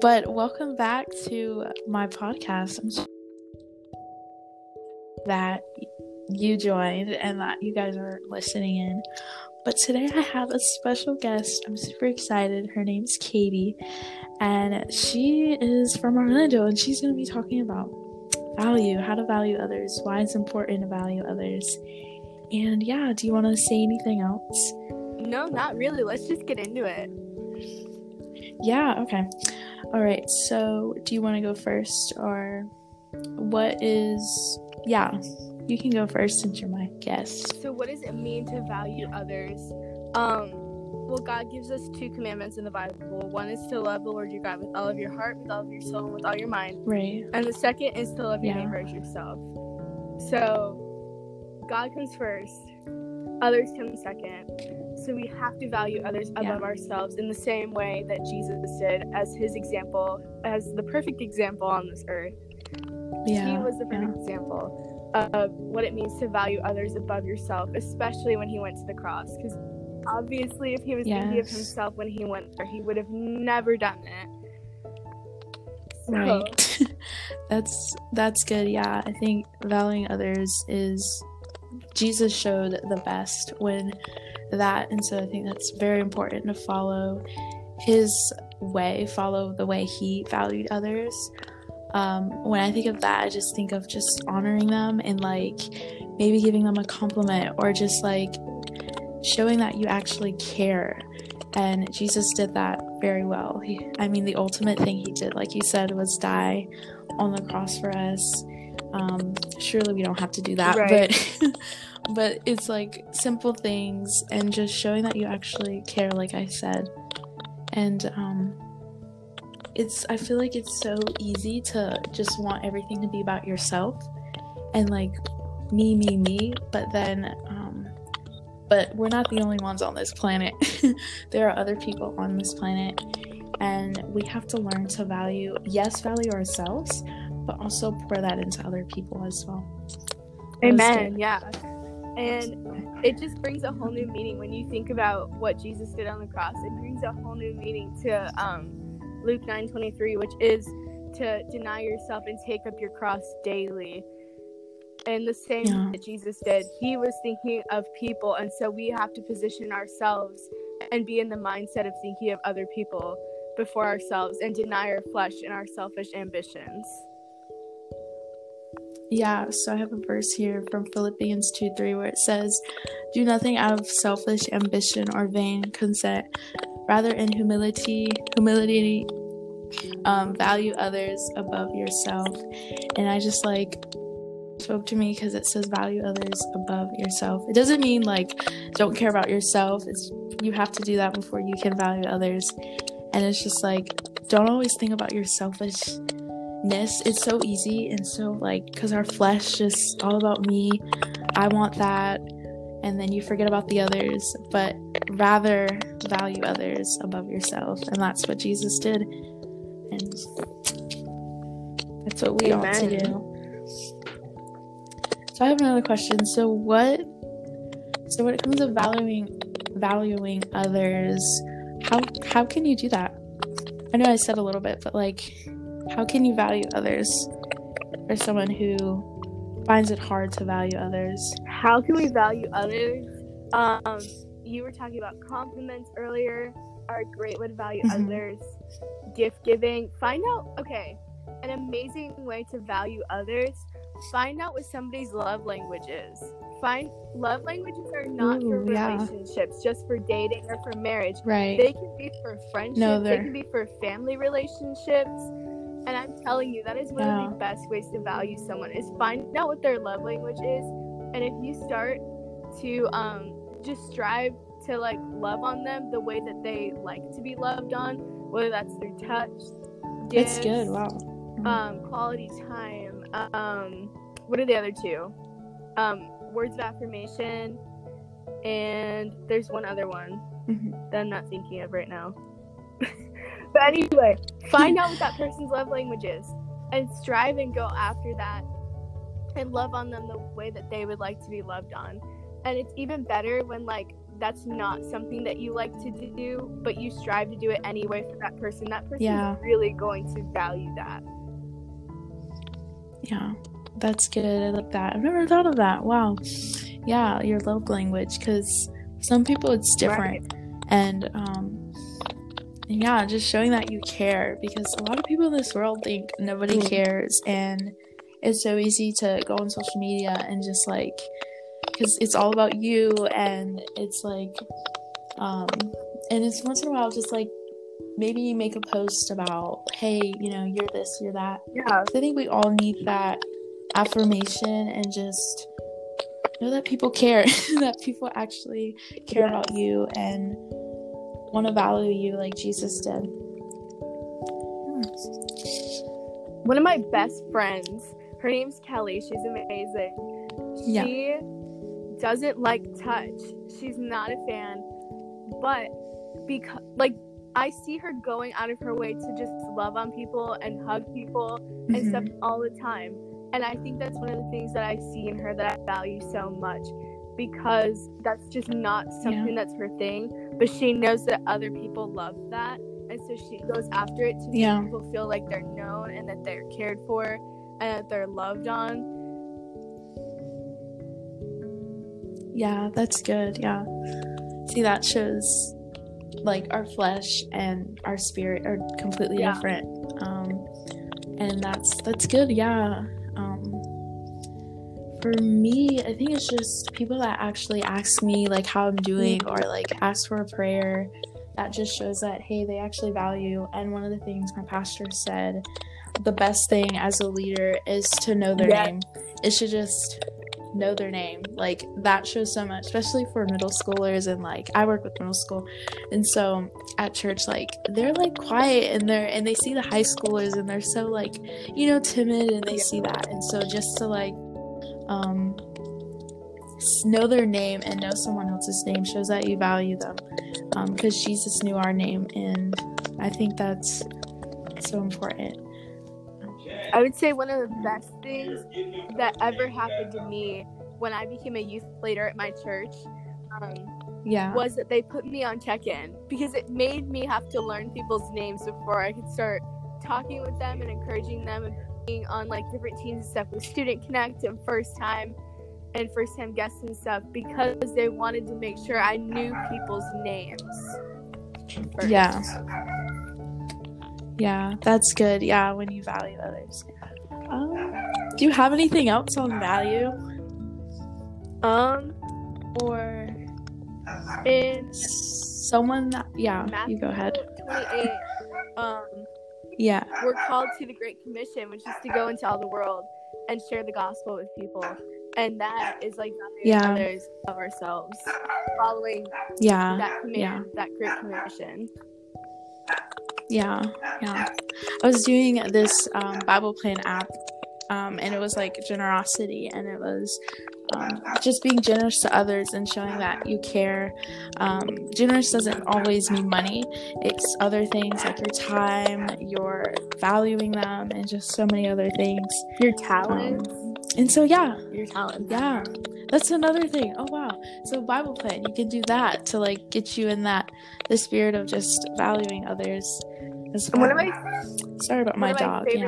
But welcome back to my podcast. I'm so that you joined and that you guys are listening in. But today I have a special guest. I'm super excited. Her name's Katie, and she is from Orlando, and she's going to be talking about value, how to value others, why it's important to value others. And yeah, do you want to say anything else? No, not really. Let's just get into it. Yeah, okay. All right, so do you want to go first, or what is... Yeah, you can go first since you're my guest. So what does it mean to value others? Well, God gives us two commandments in the Bible. One is to love the Lord your God with all of your heart, with all of your soul, and with all your mind. Right. And the second is to love your neighbor as yourself. So God comes first. Others come second. So we have to value others above ourselves in the same way that Jesus did, as his example, as the perfect example on this earth. Yeah, he was the perfect example of what it means to value others above yourself, especially when he went to the cross. Because obviously, if he was thinking of himself when he went there, he would have never done it. So. Right. That's good. Yeah, I think valuing others is... Jesus showed the best when that, and so I think that's very important to follow his way, follow the way he valued others. When I think of that, I just think of just honoring them and like maybe giving them a compliment or just like showing that you actually care. And Jesus did that very well. The ultimate thing he did, like you said, was die on the cross for us. Surely we don't have to do that, right. but it's like simple things and just showing that you actually care, like I said. And I feel like it's so easy to just want everything to be about yourself and like me, but then but we're not the only ones on this planet. There are other people on this planet, and we have to learn to value ourselves, but also pour that into other people as well. Amen. Yeah. And it just brings a whole new meaning when you think about what Jesus did on the cross. It brings a whole new meaning to Luke 9:23, which is to deny yourself and take up your cross daily. And the same that Jesus did, he was thinking of people. And so we have to position ourselves and be in the mindset of thinking of other people before ourselves, and deny our flesh and our selfish ambitions. Yeah, so I have a verse here from Philippians 2:3 where it says, "Do nothing out of selfish ambition or vain consent, rather in humility, value others above yourself." And I just like spoke to me because it says value others above yourself. It doesn't mean like don't care about yourself. It's you have to do that before you can value others. And it's just like, don't always think about your selfishness. It's so easy, and so like, because our flesh just all about me, I want that, and then you forget about the others. But rather value others above yourself, and that's what Jesus did, and that's what we ought to do. So I have another question. So when it comes to valuing others, How can you do that? I know I said a little bit, but like, how can you value others for someone who finds it hard to value others? How can we value others? You were talking about compliments earlier, are great way to value others. Gift giving. An amazing way to value others. Find out what somebody's love language is. Love languages are not for relationships, just for dating or for marriage. Right. They can be for friendships. They can be for family relationships. And I'm telling you, that is one of the best ways to value someone, is find out what their love language is. And if you start to just strive to like love on them the way that they like to be loved on, whether that's through touch, gifts, quality time, what are the other two? Words of affirmation, and there's one other one that I'm not thinking of right now. But anyway, find out what that person's love language is, and strive and go after that, and love on them the way that they would like to be loved on. And it's even better when like that's not something that you like to do, but you strive to do it anyway for that person, that person's really going to value that. Yeah, that's good. I like that. I've never thought of that. Wow. Yeah, your love language, because some people it's different. Right. And yeah, just showing that you care, because a lot of people in this world think nobody cares, and it's so easy to go on social media and just like, because it's all about you, and it's like, and it's once in a while just like maybe you make a post about, hey, you know, you're this, you're that. Yeah. I think we all need that affirmation and just know that people care, that people actually care about you and want to value you like Jesus did. One of my best friends, her name's Kelly. She's amazing. She doesn't like touch. She's not a fan, but because like I see her going out of her way to just love on people and hug people and stuff all the time. And I think that's one of the things that I see in her that I value so much, because that's just not something that's her thing, but she knows that other people love that. And so she goes after it to make people feel like they're known and that they're cared for and that they're loved on. Yeah, that's good. Yeah. See, that shows like our flesh and our spirit are completely different. And that's good. Yeah. For me, I think it's just people that actually ask me like how I'm doing or like ask for a prayer. That just shows that, hey, they actually value. And one of the things my pastor said, the best thing as a leader is to know their name. It should just know their name. Like, that shows so much, especially for middle schoolers. And like, I work with middle school, and so at church, like, they're like quiet, and they see the high schoolers, and they're so like, you know, timid, and they see that. And so just to like know their name and know someone else's name shows that you value them, because Jesus knew our name, and I think that's so important. I would say one of the best things that ever happened to me when I became a youth leader at my church was that they put me on check-in, because it made me have to learn people's names before I could start talking with them and encouraging them and being on like different teams and stuff with Student Connect and first-time guests and stuff, because they wanted to make sure I knew people's names first. Yeah, that's good. Yeah, when you value others. Do you have anything else on value? Or in someone that, Matthew, you go ahead. 28, we're called to the Great Commission, which is to go into all the world and share the gospel with people. And that is like others of ourselves, following that command, that Great Commission. Yeah. I was doing this Bible plan app, and it was like generosity, and it was just being generous to others and showing that you care. Generous doesn't always mean money. It's other things like your time, your valuing them, and just so many other things. Your talents. And so, your talents. Yeah. That's another thing. Oh, wow. So Bible plan, you can do that to like get you in that, the spirit of just valuing others. One of my favorite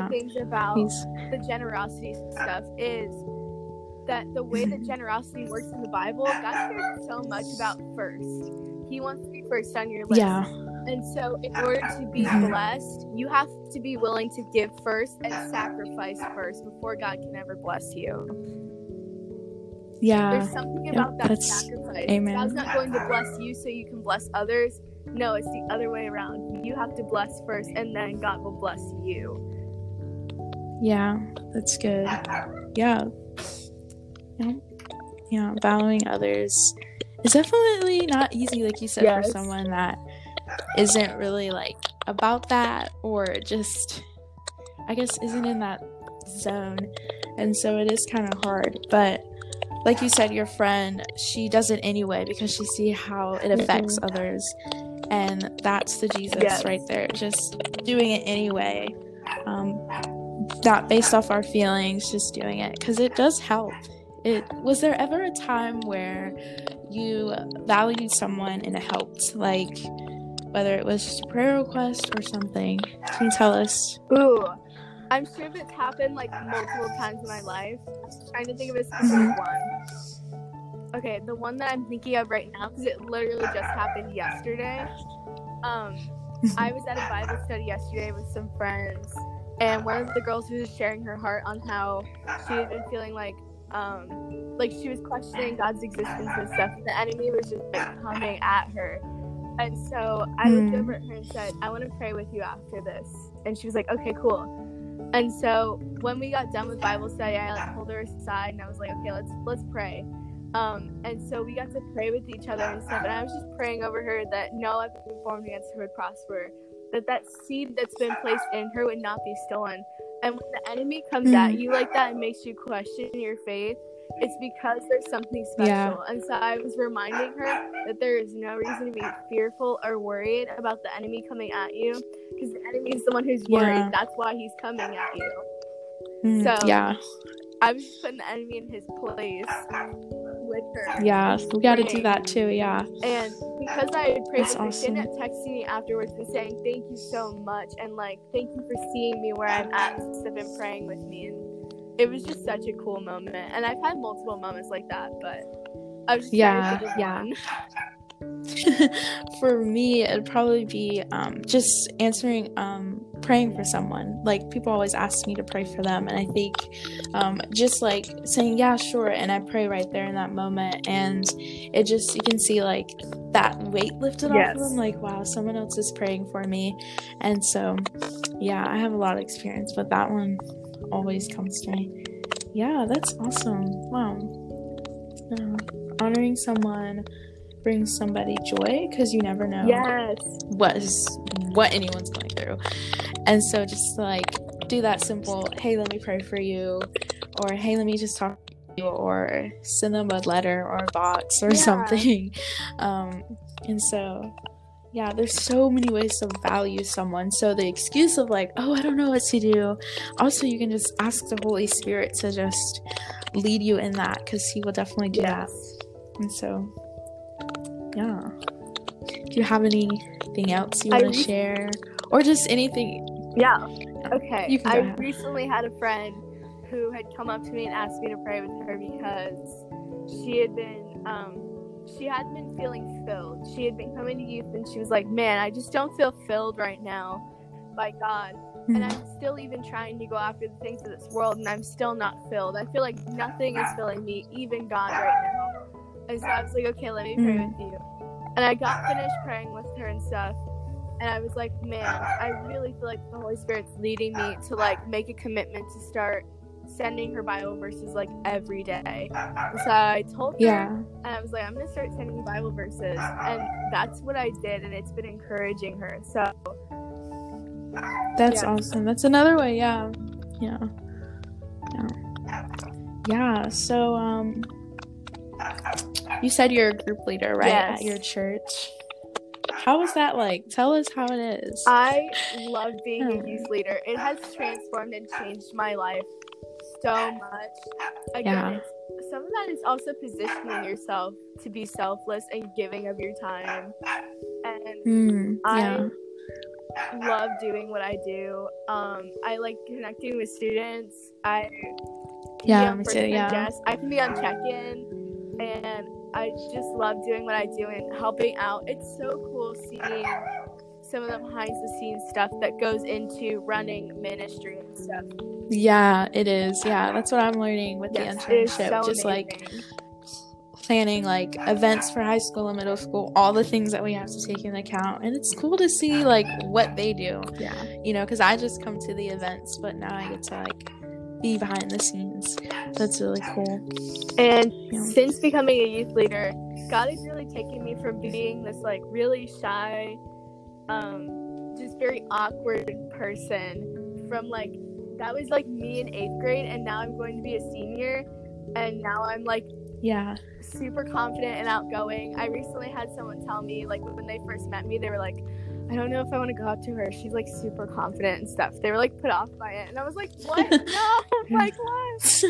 things about the generosity stuff is that the way that generosity works in the Bible, God cares so much about first. He wants to be first on your list. Yeah. And so in order to be blessed, you have to be willing to give first and sacrifice first before God can ever bless you. Yeah, there's something about that sacrifice. Amen. God's not going to bless you so you can bless others. No, it's the other way around. You have to bless first, and then God will bless you. Yeah, that's good. Yeah, valuing others is definitely not easy, like you said, for someone that isn't really like about that, or just, I guess, isn't in that zone. And so it is kind of hard, but like you said, your friend, she does it anyway because she see how it affects others, and that's the Jesus right there, just doing it anyway, not based off our feelings, just doing it because it does help. It was there ever a time where you valued someone and it helped, like whether it was just a prayer request or something. Can you tell us? Ooh, I'm sure that's happened like multiple times in my life. I'm trying to think of a specific one. Okay, the one that I'm thinking of right now, because it literally just happened yesterday. I was at a Bible study yesterday with some friends, and one of the girls was sharing her heart on how she had been feeling like she was questioning God's existence and stuff, and the enemy was just like coming at her. And so I looked over at her and said, I want to pray with you after this. And she was like, okay, cool. And so when we got done with Bible study, I like pulled her aside and I was like, okay, let's pray. And so we got to pray with each other and stuff. And I was just praying over her that no weapon formed against her would prosper, that seed that's been placed in her would not be stolen. And when the enemy comes at you like that and makes you question your faith, it's because there's something special. And so I was reminding her that there is no reason to be fearful or worried about the enemy coming at you, because the enemy is the one who's worried. That's why he's coming at you. So I was just putting the enemy in his place with her. We gotta do that too. And because I had prayed, she ended up texting me afterwards and saying thank you so much, and like thank you for seeing me where I'm at since I've been praying with me. And it was just such a cool moment, and I've had multiple moments like that, but I was just For me, it'd probably be just answering, praying for someone. Like, people always ask me to pray for them, and I think just like saying, yeah, sure, and I pray right there in that moment, and it just, you can see like that weight lifted off of them, like, wow, someone else is praying for me. And so, yeah, I have a lot of experience with that one. Always comes to me. Yeah, that's awesome. Wow. Honoring someone brings somebody joy, because you never know what anyone's going through. And so just like do that simple, hey, let me pray for you, or hey, let me just talk to you, or send them a letter or a box or something. And so yeah, there's so many ways to value someone. So the excuse of like, oh, I don't know what to do. Also, you can just ask the Holy Spirit to just lead you in that, because he will definitely do that. And so, yeah. Do you have anything else you want to share? Or just anything? Yeah. Okay. I recently had a friend who had come up to me and asked me to pray with her, because she hadn't been feeling filled. She had been coming to youth and she was like, man, I just don't feel filled right now by God. And I'm still even trying to go after the things of this world, and I'm still not filled. I feel like nothing is filling me, even God right now. And so I was like, okay, let me pray with you. And I got finished praying with her and stuff, and I was like, man, I really feel like the Holy Spirit's leading me to like make a commitment to start sending her Bible verses like every day. And so I told her, and I was like, I'm gonna start sending Bible verses, and that's what I did, and it's been encouraging her. So that's awesome. That's another way. So you said you're a group leader, right? At your church. How was that like? Tell us how it is. I love being a youth leader. It has transformed and changed my life so much. Again, some of that is also positioning yourself to be selfless and giving of your time. And I love doing what I do. I like connecting with students. I me too. I can be on check-in, and I just love doing what I do and helping out. It's so cool seeing some of the behind-the-scenes stuff that goes into running ministry and stuff. Yeah, it is. Yeah, that's what I'm learning with the internship. So just amazing. Like planning like events for high school and middle school, all the things that we have to take into account. And it's cool to see like what they do. Yeah, you know, because I just come to the events, but now I get to like be behind the scenes. That's really cool. And since becoming a youth leader, God has really taken me from being this like really shy, just very awkward person, from like that was like me in 8th grade, and now I'm going to be a senior, and now I'm like Yeah. Super confident and outgoing. I recently had someone tell me, like, when they first met me, they were like, I don't know if I want to go out to her. She's, like, super confident and stuff. They were, like, put off by it. And I was like, what? No. Like, what?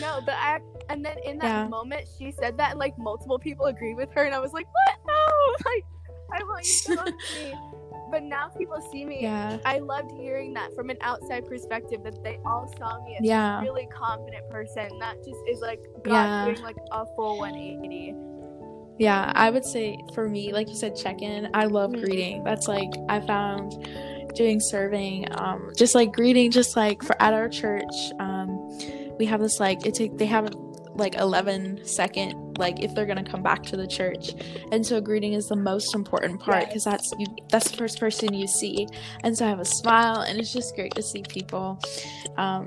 No, but I... And then in that moment, she said that, and, like, multiple people agreed with her. And I was like, what? No. Like, I want you to talk to me. But now people see me. Yeah. I loved hearing that from an outside perspective, that they all saw me as a really confident person. That just is like God doing like a full 180. Yeah, I would say for me, like you said, check-in. I love greeting. That's like I found doing serving, just like greeting, just like for at our church, we have this like they have like 11-second. Like if they're gonna come back to the church, and so greeting is the most important part because that's the first person you see. And so I have a smile, and it's just great to see people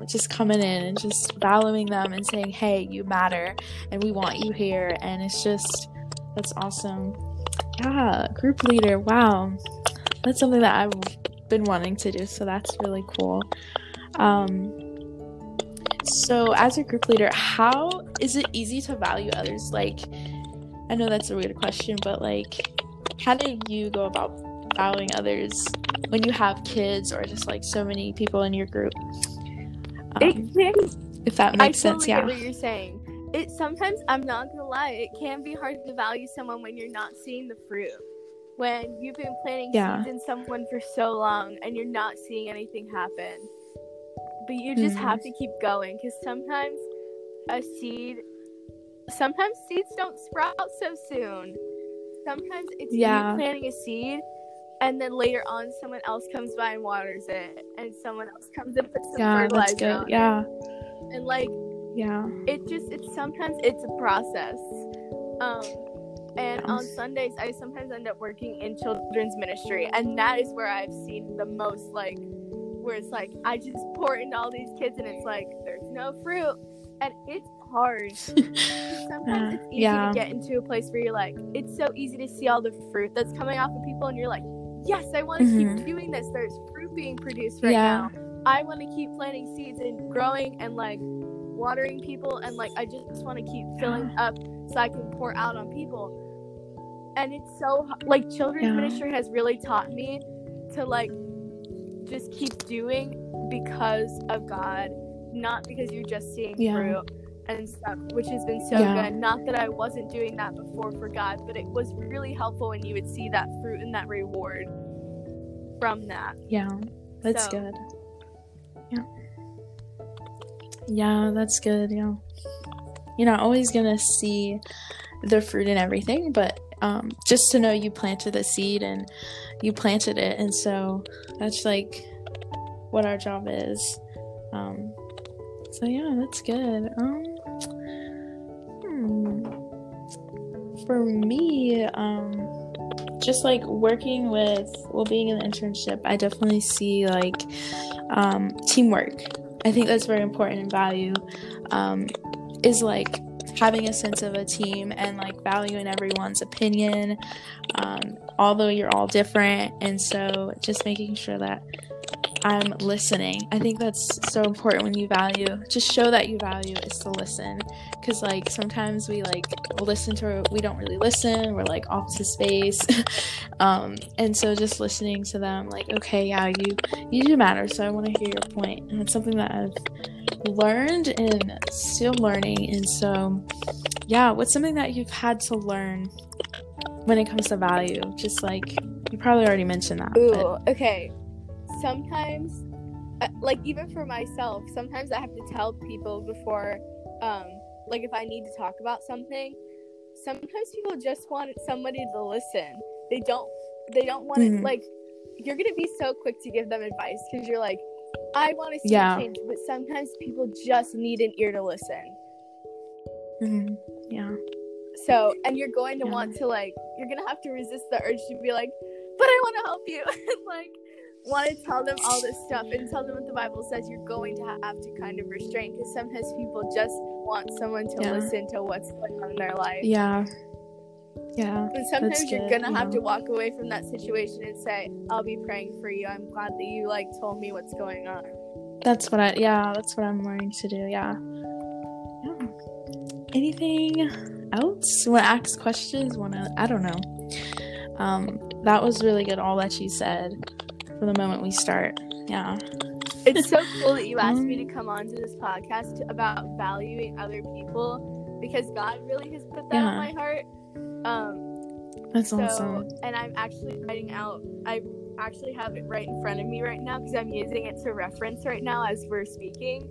just coming in and just valuing them and saying, hey, you matter and we want you here. And it's just, that's awesome. Yeah, group leader, wow, that's something that I've been wanting to do, so that's really cool. So as a group leader, how is it easy to value others? Like, I know that's a weird question, but like, how do you go about valuing others when you have kids or just like so many people in your group? If that makes sense, yeah. I totally get what you're saying. It sometimes, I'm not gonna lie, it can be hard to value someone when you're not seeing the fruit. When you've been planting seeds in someone for so long and you're not seeing anything happen. But you just have to keep going, because sometimes seeds don't sprout so soon. Sometimes it's you planting a seed, and then later on someone else comes by and waters it, and someone else comes and puts some fertilizer on it. And like it's sometimes it's a process. And on Sundays I sometimes end up working in children's ministry, and that is where I've seen the most, like, where it's like I just pour into all these kids and it's like there's no fruit, and it's hard. Sometimes it's easy to get into a place where you're like, it's so easy to see all the fruit that's coming off of people, and you're like, yes, I want to keep doing this. There's fruit being produced right now. I want to keep planting seeds and growing and like watering people, and like I just want to keep filling up so I can pour out on people. And it's so like children's ministry has really taught me to like just keep doing because of God, not because you're just seeing fruit and stuff, which has been so good. Not that I wasn't doing that before for God, but it was really helpful when you would see that fruit and that reward from that. Yeah, that's good. Yeah, that's good. Yeah, you're not always gonna see the fruit and everything, but just to know you planted a seed and you planted it, and so that's like what our job is. So yeah, that's good. For me, just like working with, well, being in the internship, I definitely see like teamwork. I think that's very important in value, is like having a sense of a team and like valuing everyone's opinion, although you're all different. And so just making sure that I'm listening. I think that's so important when you value. Just show that you value is to listen, because like sometimes we like we don't really listen. We're like off to space. And so just listening to them, like, okay, yeah, you do matter, so I want to hear your point. And it's something that I've learned and still learning. And so yeah, what's something that you've had to learn when it comes to value? Just like you probably already mentioned that. Ooh, okay. Sometimes, like even for myself, sometimes I have to tell people before, like if I need to talk about something, sometimes people just want somebody to listen. They don't want it. Like, you're going to be so quick to give them advice because you're like, I want to see change, but sometimes people just need an ear to listen. Mm-hmm. Yeah. So, and you're going to want to like, you're going to have to resist the urge to be like, but I want to help you. And like, want to tell them all this stuff and tell them what the Bible says. You're going to have to kind of restrain, because sometimes people just want someone to listen to what's going on in their life. But sometimes you're gonna have to walk away from that situation and say, I'll be praying for you. I'm glad that you like told me what's going on. That's what I'm learning to do. Anything else, want to ask questions, want to, I don't know. That was really good, all that you said from the moment we start. Yeah. It's so cool that you asked me to come on to this podcast about valuing other people, because God really has put that on my heart. That's so awesome. And I'm actually writing out, I actually have it right in front of me right now because I'm using it to reference right now as we're speaking.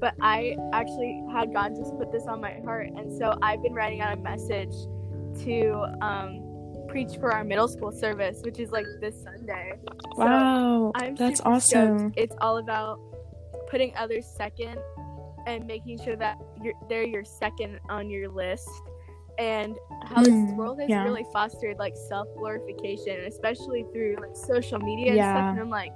But I actually had God just put this on my heart. And so I've been writing out a message to preach for our middle school service, which is like this Sunday. Wow, so that's awesome. Stoked. It's all about putting others second and making sure that they're your second on your list. And how this world has really fostered like self-glorification, especially through like social media and stuff. And I'm like,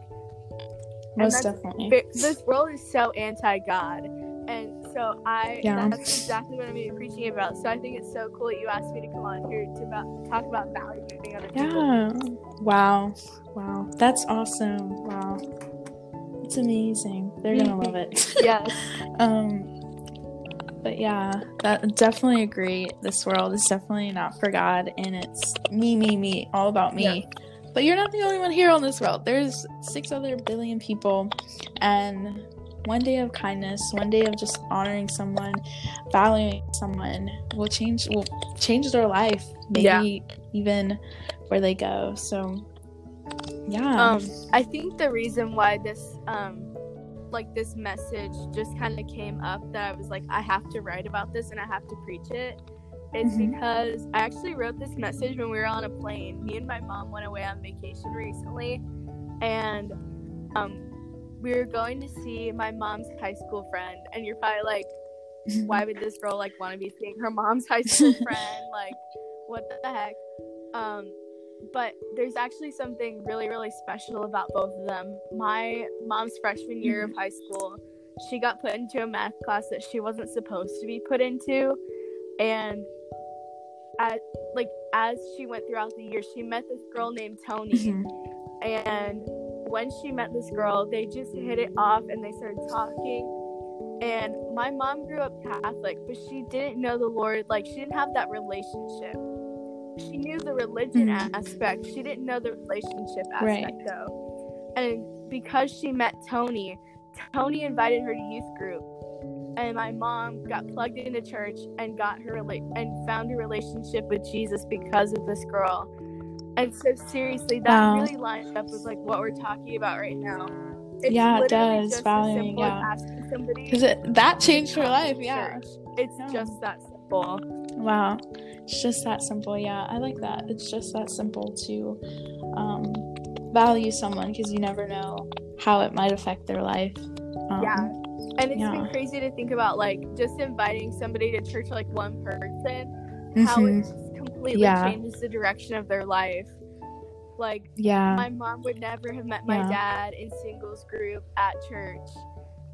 most definitely, this world is so anti-God, and so that's exactly what I'm going to be preaching about. So I think it's so cool that you asked me to come on here to talk about valuing other people. Wow, that's awesome. Wow, it's amazing. They're gonna love it. Yes. But yeah, that definitely agree. This world is definitely not for God, and it's me, all about me. Yeah. But you're not the only one here on this world. There's 6 other billion people, and one day of kindness, one day of just honoring someone, valuing someone will change their life, maybe even where they go. So yeah. I think the reason why this this message just kind of came up, that I was like, I have to write about this and I have to preach it. It's because I actually wrote this message when we were on a plane. Me and my mom went away on vacation recently, and we were going to see my mom's high school friend. And you're probably like, why would this girl like want to be seeing her mom's high school friend? Like, what the heck? But there's actually something really, really special about both of them. My mom's freshman year of high school, she got put into a math class that she wasn't supposed to be put into. And as she went throughout the year, she met this girl named Tony. And when she met this girl, they just hit it off and they started talking. And my mom grew up Catholic, but she didn't know the Lord. Like, she didn't have that relationship. She knew the religion aspect. She didn't know the relationship aspect, though. And because she met Tony, Tony invited her to youth group. And my mom got plugged into church and got her and found a relationship with Jesus because of this girl. And so seriously, that really lines up with like what we're talking about right now. It's it does. Just valuing, as simple as asking somebody. Because that changed her life. Yeah, it's just that simple. Wow, it's just that simple. Yeah, I like that. It's just that simple to value someone, because you never know how it might affect their life. And it's been crazy to think about, like, just inviting somebody to church, like, one person, how it completely changes the direction of their life. Like, my mom would never have met my dad in singles group at church.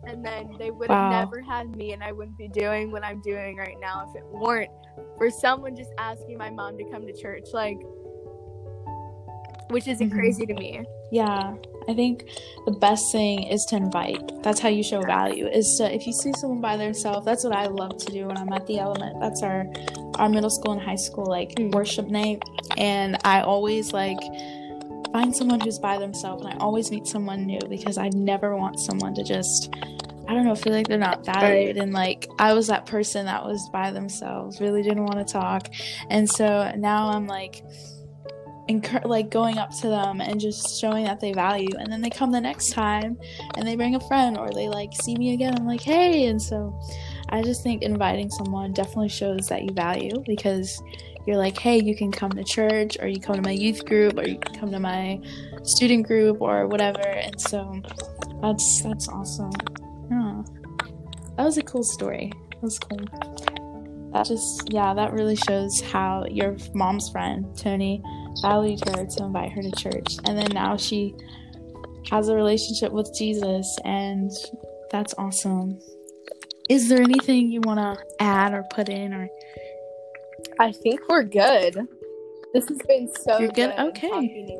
And then they would have never had me, and I wouldn't be doing what I'm doing right now if it weren't for someone just asking my mom to come to church, like, which isn't crazy to me. Yeah. I think the best thing is to invite. That's how you show value, is to, if you see someone by themselves, that's what I love to do when I'm at the Element. That's our middle school and high school, like, worship night. And I always, like, find someone who's by themselves, and I always meet someone new, because I never want someone to just, I don't know, feel like they're not valued. And, like, I was that person that was by themselves, really didn't want to talk. And so now I'm, like, going up to them and just showing that they value, and then they come the next time and they bring a friend, or they like see me again, I'm like, hey. And so I just think inviting someone definitely shows that you value, because you're like, hey, you can come to church, or you come to my youth group, or you can come to my student group, or whatever. And so that's awesome. Yeah, that was a cool story. That was cool. That just, that really shows how your mom's friend, Tony, valued her to invite her to church. And then now she has a relationship with Jesus, and that's awesome. Is there anything you want to add or put in? Or I think we're good. This has been so good. Okay.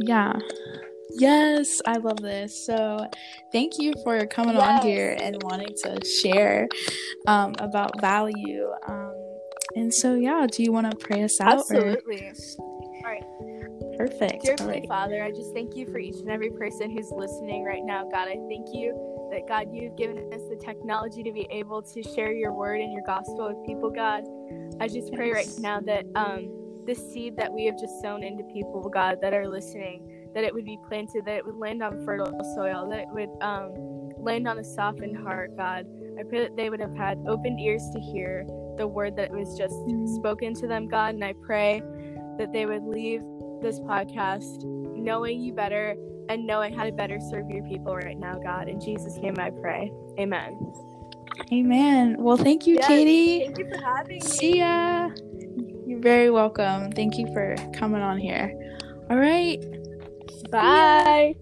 Yeah. Yes, I love this. So thank you for coming on here and wanting to share about value. And so, yeah, do you want to pray us out? Absolutely. All right. Perfect. Dear Heavenly Father, I just thank you for each and every person who's listening right now. God, I thank you that, God, you've given us the technology to be able to share your word and your gospel with people, God. I just pray right now that the seed that we have just sown into people, God, that are listening, that it would be planted, that it would land on fertile soil, that it would land on a softened heart, God. I pray that they would have had open ears to hear the word that was just spoken to them, God, and I pray that they would leave this podcast knowing you better and knowing how to better serve your people right now, God. In Jesus' name I pray. Amen. Amen. Well, thank you, Katie. Thank you for having me. See ya. You're very welcome. Thank you for coming on here. All right. Bye.